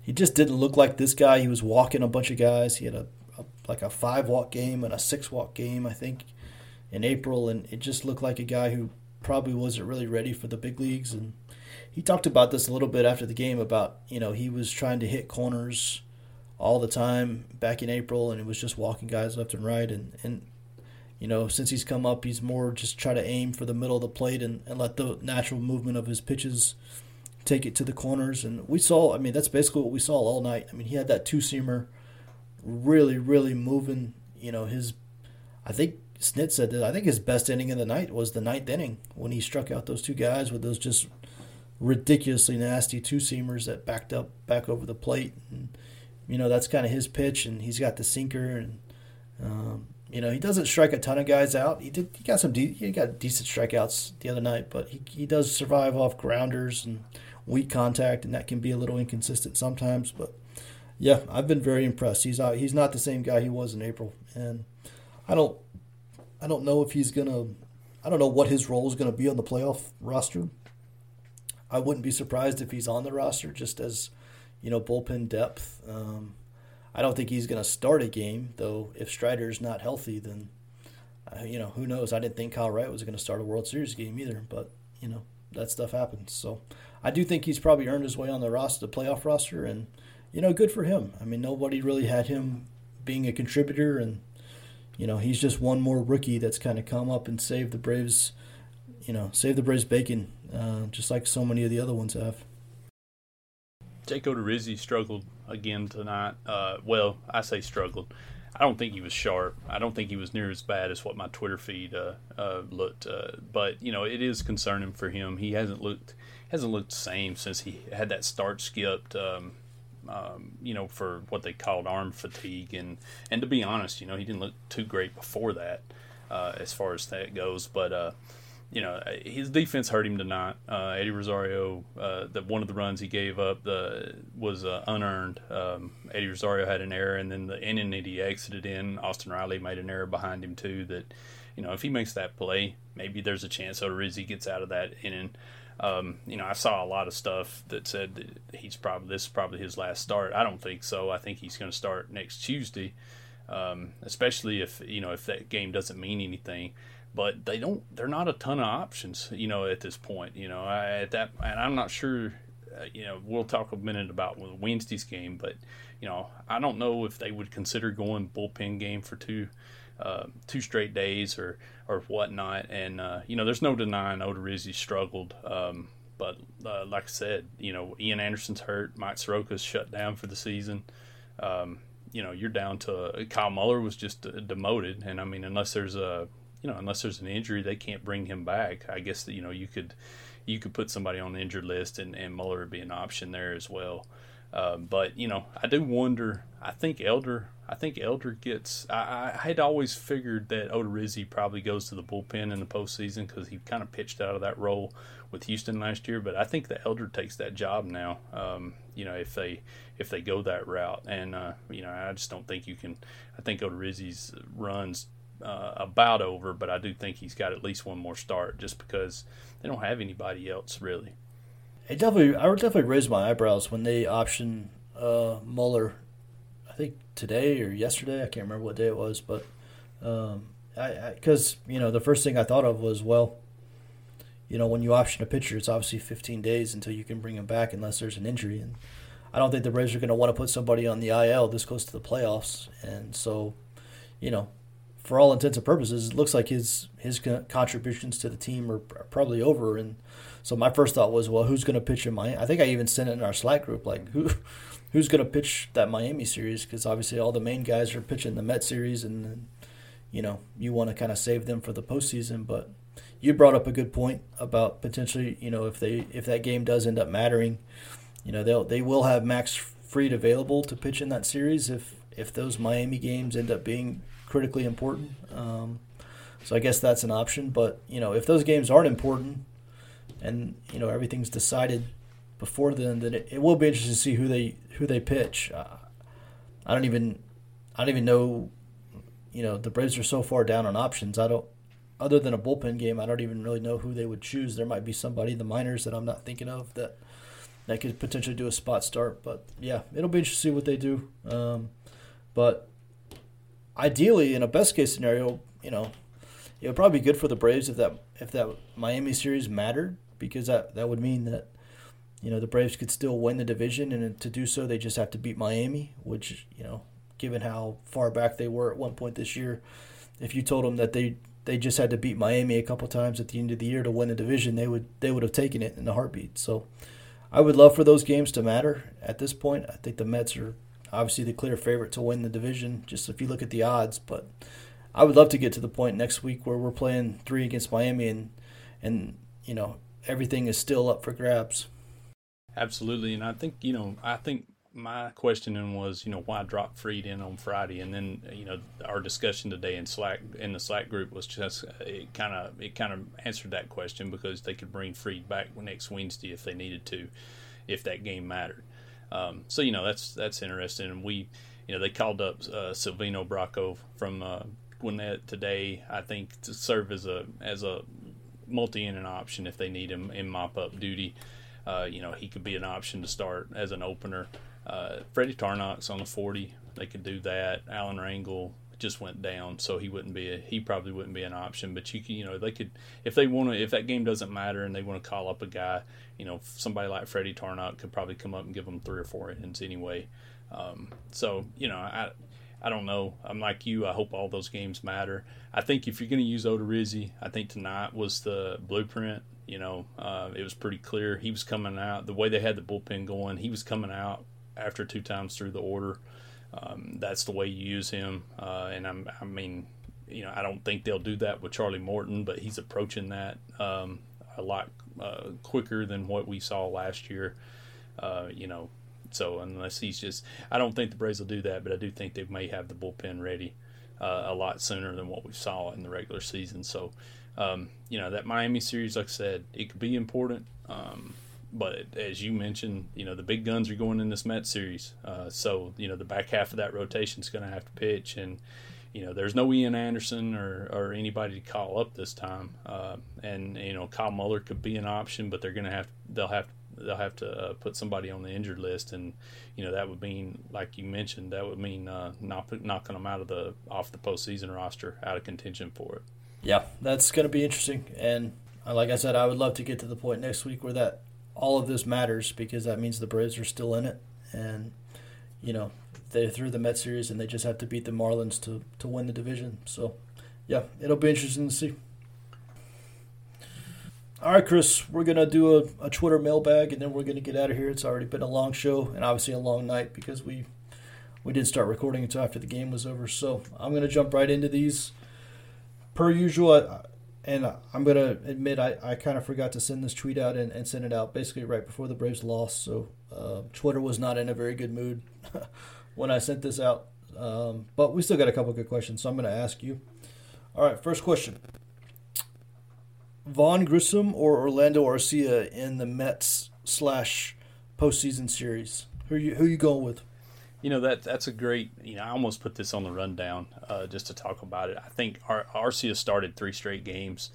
he just didn't look like this guy. He was walking a bunch of guys. He had a 5-walk game and a 6-walk game, I think, in April, and it just looked like a guy who probably wasn't really ready for the big leagues. And he talked about this a little bit after the game about, he was trying to hit corners all the time back in April, and it was just walking guys left and right. And since he's come up, he's more just try to aim for the middle of the plate and let the natural movement of his pitches take it to the corners. And we saw, that's basically what we saw all night. He had that 2-seamer really, really moving, I think Snit said that I think his best inning of the night was the 9th inning when he struck out those 2 guys with those just ridiculously nasty 2-seamers that backed up back over the plate. And, that's kind of his pitch, and he's got the sinker. And, he doesn't strike a ton of guys out. He got decent strikeouts the other night, but he does survive off grounders and weak contact, and that can be a little inconsistent sometimes. But, yeah, I've been very impressed. He's not the same guy he was in April, and I don't know if he's going to – I don't know what his role is going to be on the playoff roster. I wouldn't be surprised if he's on the roster just as, bullpen depth. I don't think he's going to start a game, though. If Strider's not healthy, then, who knows? I didn't think Kyle Wright was going to start a World Series game either, but, that stuff happens. So I do think he's probably earned his way on the playoff roster, and, good for him. Nobody really had him being a contributor, and, he's just one more rookie that's kind of come up and saved the Braves bacon, just like so many of the other ones have. Jake Odorizzi struggled again tonight. I say struggled. I don't think he was sharp. I don't think he was near as bad as what my Twitter feed looked. But it is concerning for him. He hasn't looked the same since he had that start skipped. For what they called arm fatigue, and to be honest, he didn't look too great before that, as far as that goes. But you know, his defense hurt him tonight. Eddie Rosario, one of the runs he gave up was unearned. Eddie Rosario had an error, and then the inning that he exited in, Austin Riley made an error behind him too. That, you know, if he makes that play, maybe there's a chance Odorizzi gets out of that inning. You know, I saw a lot of stuff that said that this is probably his last start. I don't think so. I think he's going to start next Tuesday, especially if that game doesn't mean anything. But they're not a ton of options, you know, at this point. You know, and I'm not sure. You know, we'll talk a minute about Wednesday's game, but you know, I don't know if they would consider going bullpen game for two straight days or whatnot. And, you know, there's no denying Odorizzi struggled. But like I said, you know, Ian Anderson's hurt. Mike Soroka's shut down for the season. You know, you're down to Kyle Muller was just demoted. And, I mean, unless there's an injury, they can't bring him back. I guess, you know, you could put somebody on the injured list and Muller would be an option there as well. But, you know, I do wonder, I think Elder gets, I had always figured that Odorizzi probably goes to the bullpen in the postseason because he kind of pitched out of that role with Houston last year. But I think that Elder takes that job now, you know, if they go that route. And, you know, I just don't think I think Odorizzi's run's about over, but I do think he's got at least one more start just because they don't have anybody else really. I would definitely raise my eyebrows when they option Muller, I think today or yesterday. I can't remember what day it was, but because you know, the first thing I thought of was, well, you know, when you option a pitcher, it's obviously 15 days until you can bring him back unless there's an injury, and I don't think the Braves are going to want to put somebody on the IL this close to the playoffs, and so, you know, for all intents and purposes, it looks like his contributions to the team are probably over. And so my first thought was, well, who's going to pitch in Miami? I think I even sent it in our Slack group, like, who's going to pitch that Miami series? Because obviously all the main guys are pitching the Mets series, and then, you know, you want to kind of save them for the postseason. But you brought up a good point about potentially, you know, if that game does end up mattering, you know, they will have Max Fried available to pitch in that series if those Miami games end up being critically important. So I guess that's an option. But, you know, if those games aren't important and, you know, everything's decided before then it will be interesting to see who they pitch. I don't even know, you know, the Braves are so far down on options. Other than a bullpen game, I don't even really know who they would choose. There might be somebody in the minors that I'm not thinking of that could potentially do a spot start. But, yeah, it'll be interesting to see what they do. But ideally, in a best-case scenario, you know, it would probably be good for the Braves if that Miami series mattered, because that would mean that, you know, the Braves could still win the division, and to do so, they just have to beat Miami, which, you know, given how far back they were at one point this year, if you told them that they just had to beat Miami a couple times at the end of the year to win the division, they would have taken it in a heartbeat. So I would love for those games to matter at this point. I think the Mets are obviously the clear favorite to win the division, just if you look at the odds. But I would love to get to the point next week where we're playing 3 against Miami and you know, everything is still up for grabs. Absolutely. And I think my questioning was, you know, why drop Fried in on Friday? And then, you know, our discussion today in the Slack group was just, it kind of answered that question, because they could bring Fried back next Wednesday if they needed to, if that game mattered. So, you know, that's interesting. And we, you know, they called up Silvino Bracco from Gwinnett today, I think, to serve as a multi-inning option if they need him in mop-up duty. You know, he could be an option to start as an opener. Freddie Tarnock's on the 40. They could do that. Alan Rangel just went down, so he probably wouldn't be an option. But you know, they could, if that game doesn't matter and they want to call up a guy, you know, somebody like Freddie Tarnock could probably come up and give them 3 or 4 innings anyway. So, you know, I don't know. I'm like you. I hope all those games matter. I think if you're going to use Odorizzi, I think tonight was the blueprint. You know, it was pretty clear. He was coming out. The way they had the bullpen going, he was coming out after 2 times through the order. That's the way you use him. And I mean, you know, I don't think they'll do that with Charlie Morton, but he's approaching that a lot quicker than what we saw last year, you know. So unless he's just – I don't think the Braves will do that, but I do think they may have the bullpen ready a lot sooner than what we saw in the regular season. So, You know, that Miami series, like I said, it could be important. But as you mentioned, you know, the big guns are going in this Mets series. So, you know, the back half of that rotation is going to have to pitch. And, you know, there's no Ian Anderson or anybody to call up this time. And, you know, Kyle Muller could be an option, but they're going to have – they'll have to put somebody on the injured list. And, you know, that would mean, like you mentioned, that would mean knocking them out of the – off the postseason roster, out of contention for it. Yeah, that's going to be interesting. And like I said, I would love to get to the point next week where that – all of this matters, because that means the Braves are still in it. And, you know, they're through the Mets series and they just have to beat the Marlins to win the division. So, yeah, it'll be interesting to see. All right, Chris, we're going to do a Twitter mailbag and then we're going to get out of here. It's already been a long show and obviously a long night because we didn't start recording until after the game was over. So I'm going to jump right into these. Per usual, And I'm going to admit I kind of forgot to send this tweet out and send it out basically right before the Braves lost. So Twitter was not in a very good mood when I sent this out. But we still got a couple of good questions, so I'm going to ask you. All right, first question. Vaughn Grissom or Orlando Arcia in the Mets / postseason series? Who you going with? You know, that's a great, you know, I almost put this on the rundown just to talk about it. I think Arcia started 3 straight games.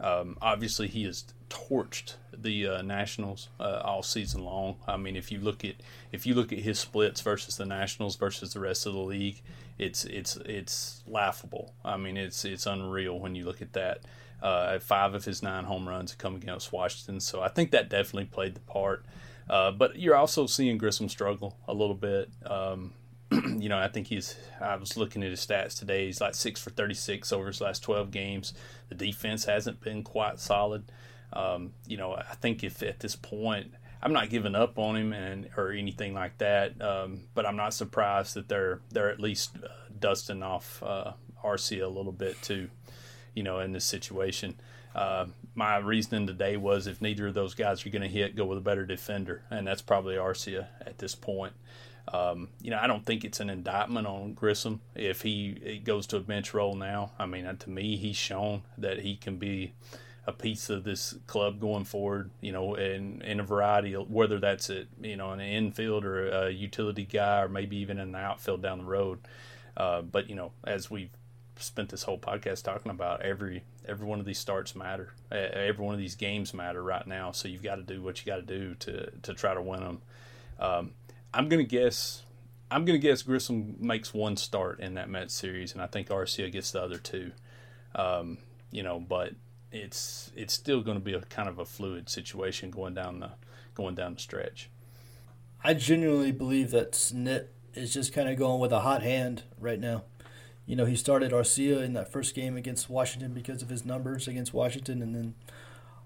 Obviously, he has torched the Nationals all season long. I mean, if you look at his splits versus the Nationals versus the rest of the league, it's laughable. I mean, it's unreal when you look at that. 5 of his 9 home runs come against Washington, so I think that definitely played the part. But you're also seeing Grissom struggle a little bit. You know, I think I was looking at his stats today. He's like 6 for 36 over his last 12 games. The defense hasn't been quite solid. You know, I think if at this point, I'm not giving up on him or anything like that. But I'm not surprised that they're at least dusting off Arcia a little bit too, you know, in this situation. My reasoning today was if neither of those guys are going to hit, go with a better defender, and that's probably Arcia at this point. You know, I don't think it's an indictment on Grissom if he goes to a bench role now. I mean, to me, he's shown that he can be a piece of this club going forward, you know, in a variety, whether that's it, you know, an infield or a utility guy or maybe even in the outfield down the road. But, you know, as we've spent this whole podcast talking about, every one of these starts matter, every one of these games matter right now, so you've got to do what you got to do to try to win them. I'm gonna guess Grissom makes 1 start in that Mets series, and I think Arcia gets the other 2. You know, but it's still going to be a kind of a fluid situation going down the stretch. I genuinely believe that Snit is just kind of going with a hot hand right now. You know, he started Arcia in that first game against Washington because of his numbers against Washington, and then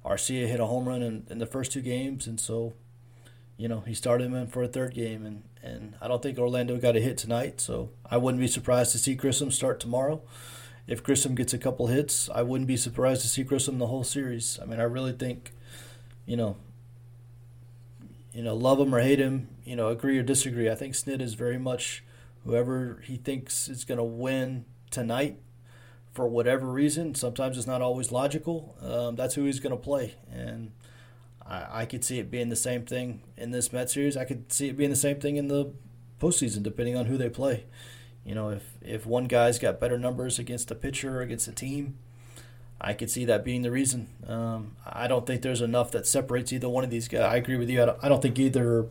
Arcia hit a home run in the first 2 games, and so, you know, he started him in for a 3rd game, and I don't think Orlando got a hit tonight, so I wouldn't be surprised to see Grissom start tomorrow. If Grissom gets a couple hits, I wouldn't be surprised to see Grissom the whole series. I mean, I really think, you know, love him or hate him, you know, agree or disagree, I think Snit is very much whoever he thinks is going to win tonight for whatever reason. Sometimes it's not always logical. That's who he's going to play. And I could see it being the same thing in this Mets series. I could see it being the same thing in the postseason, depending on who they play. You know, if one guy's got better numbers against a pitcher or against a team, I could see that being the reason. I don't think there's enough that separates either one of these guys. I agree with you. I don't think either.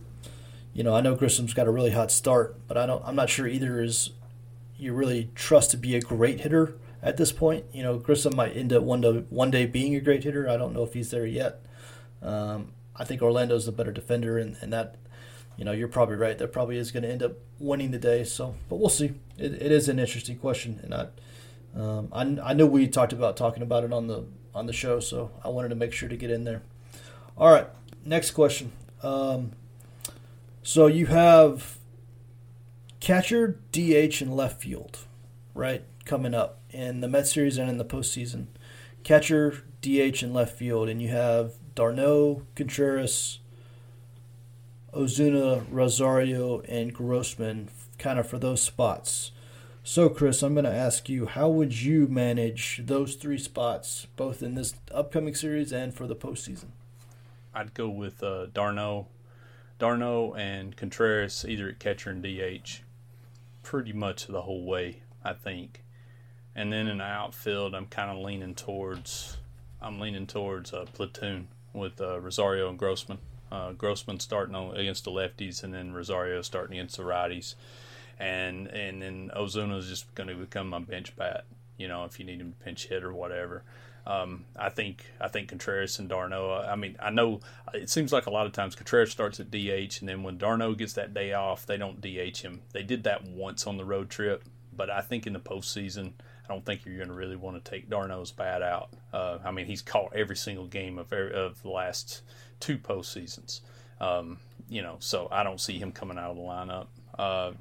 You know, I know Grissom's got a really hot start, but I'm not sure either is you really trust to be a great hitter at this point. You know, Grissom might end up one day being a great hitter. I don't know if he's there yet. I think Orlando's the better defender, and that, you know, you're probably right. That probably is going to end up winning the day. So, but we'll see. It is an interesting question, and I know we talked about talking about it on the show, so I wanted to make sure to get in there. All right, next question. So you have catcher, DH, and left field, right, coming up in the Mets series and in the postseason. Catcher, DH, and left field, and you have d'Arnaud, Contreras, Ozuna, Rosario, and Grossman kind of for those spots. So, Chris, I'm going to ask you, how would you manage those three spots, both in this upcoming series and for the postseason? I'd go with d'Arnaud and Contreras, either at catcher and DH, pretty much the whole way, I think. And then in the outfield, I'm kind of leaning towards a platoon with Rosario and Grossman. Grossman starting against the lefties, and then Rosario starting against the righties. And then Ozuna's just going to become my bench bat, you know, if you need him to pinch hit or whatever. I think Contreras and d'Arnaud, I mean, I know it seems like a lot of times Contreras starts at DH, and then when d'Arnaud gets that day off, they don't DH him. They did that once on the road trip, but I think in the postseason, I don't think you're going to really want to take d'Arnaud's bat out. I mean, he's caught every single game of the last two postseasons, you know, so I don't see him coming out of the lineup.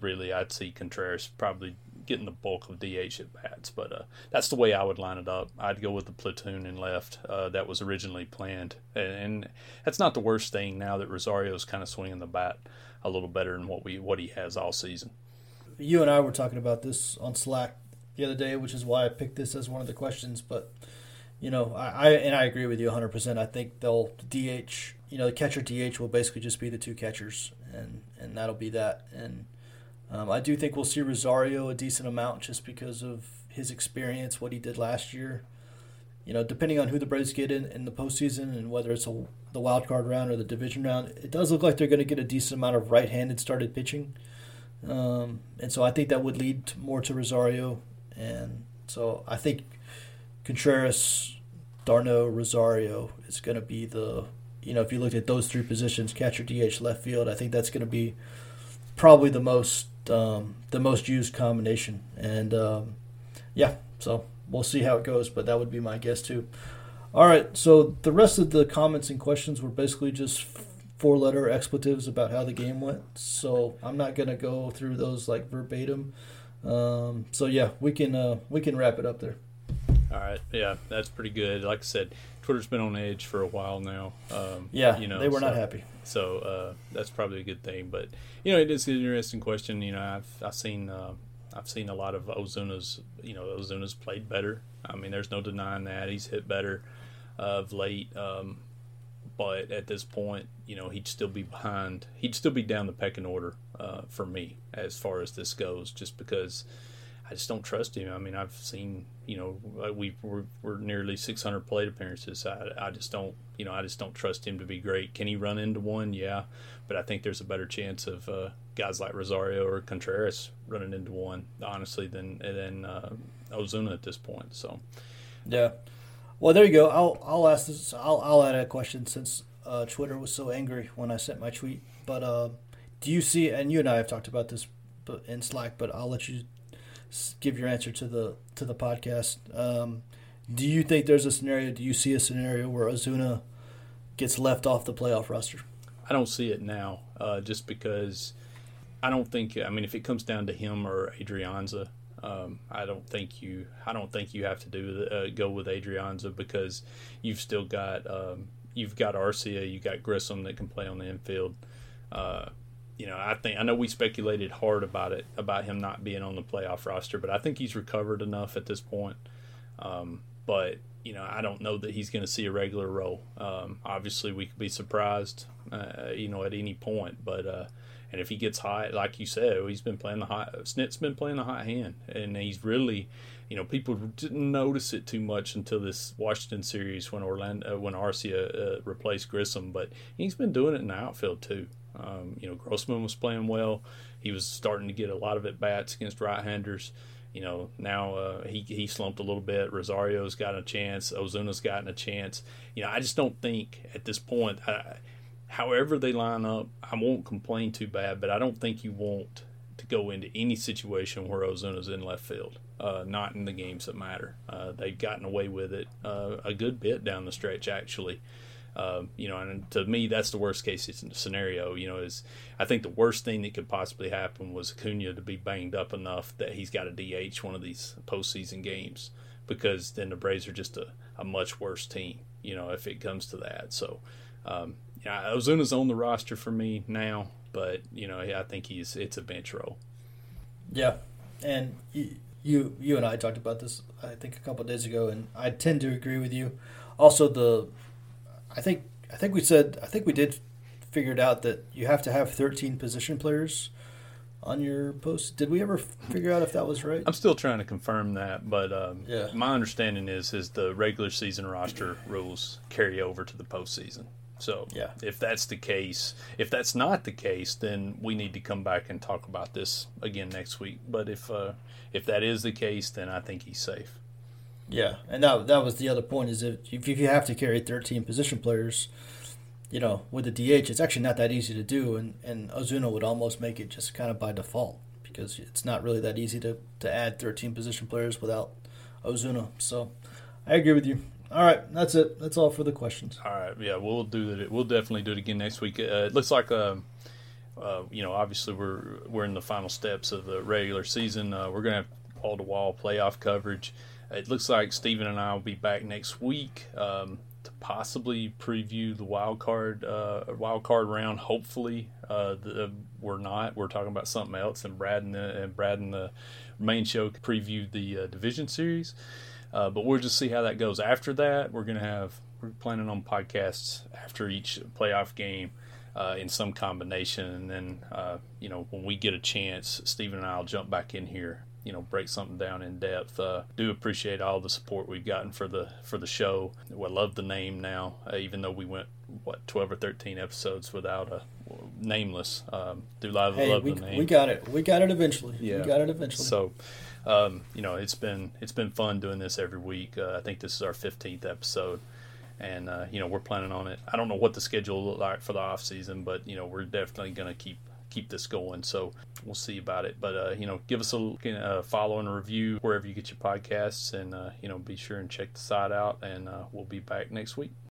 Really, I'd see Contreras probably getting the bulk of DH at bats, but that's the way I would line it up. I'd go with the platoon and left that was originally planned, and that's not the worst thing now that Rosario's kind of swinging the bat a little better than what he has all season. You and I were talking about this on Slack the other day, which is why I picked this as one of the questions, but you know, I agree with you 100%. I think they'll DH. You know, the catcher DH will basically just be the two catchers, and that'll be that. And I do think we'll see Rosario a decent amount just because of his experience, what he did last year. You know, depending on who the Braves get in the postseason and whether it's the wild card round or the division round, it does look like they're going to get a decent amount of right-handed started pitching. And so I think that would lead more to Rosario. And so I think Contreras, d'Arnaud, Rosario is going to be the, you know, if you looked at those three positions, catcher, DH, left field, I think that's going to be probably the most used combination. And, yeah, so we'll see how it goes, but that would be my guess too. All right, so the rest of the comments and questions were basically just four-letter expletives about how the game went, so I'm not going to go through those like verbatim. So, yeah, we can wrap it up there. All right, yeah, that's pretty good. Like I said, Twitter's been on edge for a while now. Yeah, you know, they were not happy. So that's probably a good thing. But, you know, it is an interesting question. You know, I've seen a lot of Ozuna's, you know, Ozuna's played better. I mean, there's no denying that. He's hit better of late. But at this point, you know, he'd still be behind. He'd still be down the pecking order for me as far as this goes, just because – I just don't trust him. I mean, I've seen, you know, we're nearly 600 plate appearances. I just don't trust him to be great. Can he run into one? Yeah, but I think there's a better chance of guys like Rosario or Contreras running into one, honestly, than Ozuna at this point. So, yeah. Well, there you go. I'll ask this. I'll add a question since Twitter was so angry when I sent my tweet. But do you see? And you and I have talked about this in Slack, but I'll let you give your answer to the podcast. Do you think there's a scenario? Do you see a scenario where Ozuna gets left off the playoff roster? I don't see it now, just because I don't think. I mean, if it comes down to him or Adrianza, I don't think you have to go with Adrianza because you've still got Arcia, you got Grissom that can play on the infield. You know, I know we speculated hard about it, about him not being on the playoff roster, but I think he's recovered enough at this point. But, you know, I don't know that he's going to see a regular role. Obviously, we could be surprised, you know, at any point. But and if he gets hot, like you said, he's been playing the hot. Snit's been playing the hot hand, and he's really, you know, people didn't notice it too much until this Washington series when Arcia replaced Grissom. But he's been doing it in the outfield too. You know, Grossman was playing well. He was starting to get a lot of at-bats against right-handers. You know, now he slumped a little bit. Rosario's gotten a chance. Ozuna's gotten a chance. You know, I just don't think at this point, however they line up, I won't complain too bad, but I don't think you want to go into any situation where Ozuna's in left field, not in the games that matter. They've gotten away with it a good bit down the stretch, actually. You know, and to me, that's the worst case scenario. You know, is I think the worst thing that could possibly happen was Acuña to be banged up enough that he's got to DH one of these postseason games, because then the Braves are just a much worse team, you know, if it comes to that. So, yeah, Ozuna's on the roster for me now, but, you know, I think it's a bench role. Yeah, and you and I talked about this, I think, a couple of days ago, and I tend to agree with you. Also, I think we did figure it out that you have to have 13 position players on your post. Did we ever figure out if that was right? I'm still trying to confirm that, but my understanding is the regular season roster rules carry over to the postseason. So if that's the case, if that's not the case, then we need to come back and talk about this again next week. But if that is the case, then I think he's safe. Yeah, and that was the other point, is if you have to carry 13 position players, you know, with the DH, it's actually not that easy to do, and Ozuna would almost make it just kind of by default, because it's not really that easy to add 13 position players without Ozuna. So I agree with you. All right, that's it. That's all for the questions. All right, yeah, we'll do that. We'll definitely do it again next week. It looks like, obviously we're in the final steps of the regular season. We're going to have all-to-wall playoff coverage. It looks like Steven and I will be back next week to possibly preview the wild card round. Hopefully, we're not. We're talking about something else, and Brad and the main show preview the division series. But we'll just see how that goes. After that, we're planning on podcasts after each playoff game in some combination, and then when we get a chance, Steven and I will jump back in here. Break something down in depth. Do appreciate all the support we've gotten for the show. I love the name now, even though we went 12 or 13 episodes without a nameless. Love the name. We got it. We got it eventually. Yeah. We got it eventually. So, it's been fun doing this every week. I think this is our 15th episode, and we're planning on it. I don't know what the schedule will look like for the off season, but we're definitely going to keep this going, so we'll see about it, but give us a follow and a review wherever you get your podcasts, and be sure and check the site out, and we'll be back next week.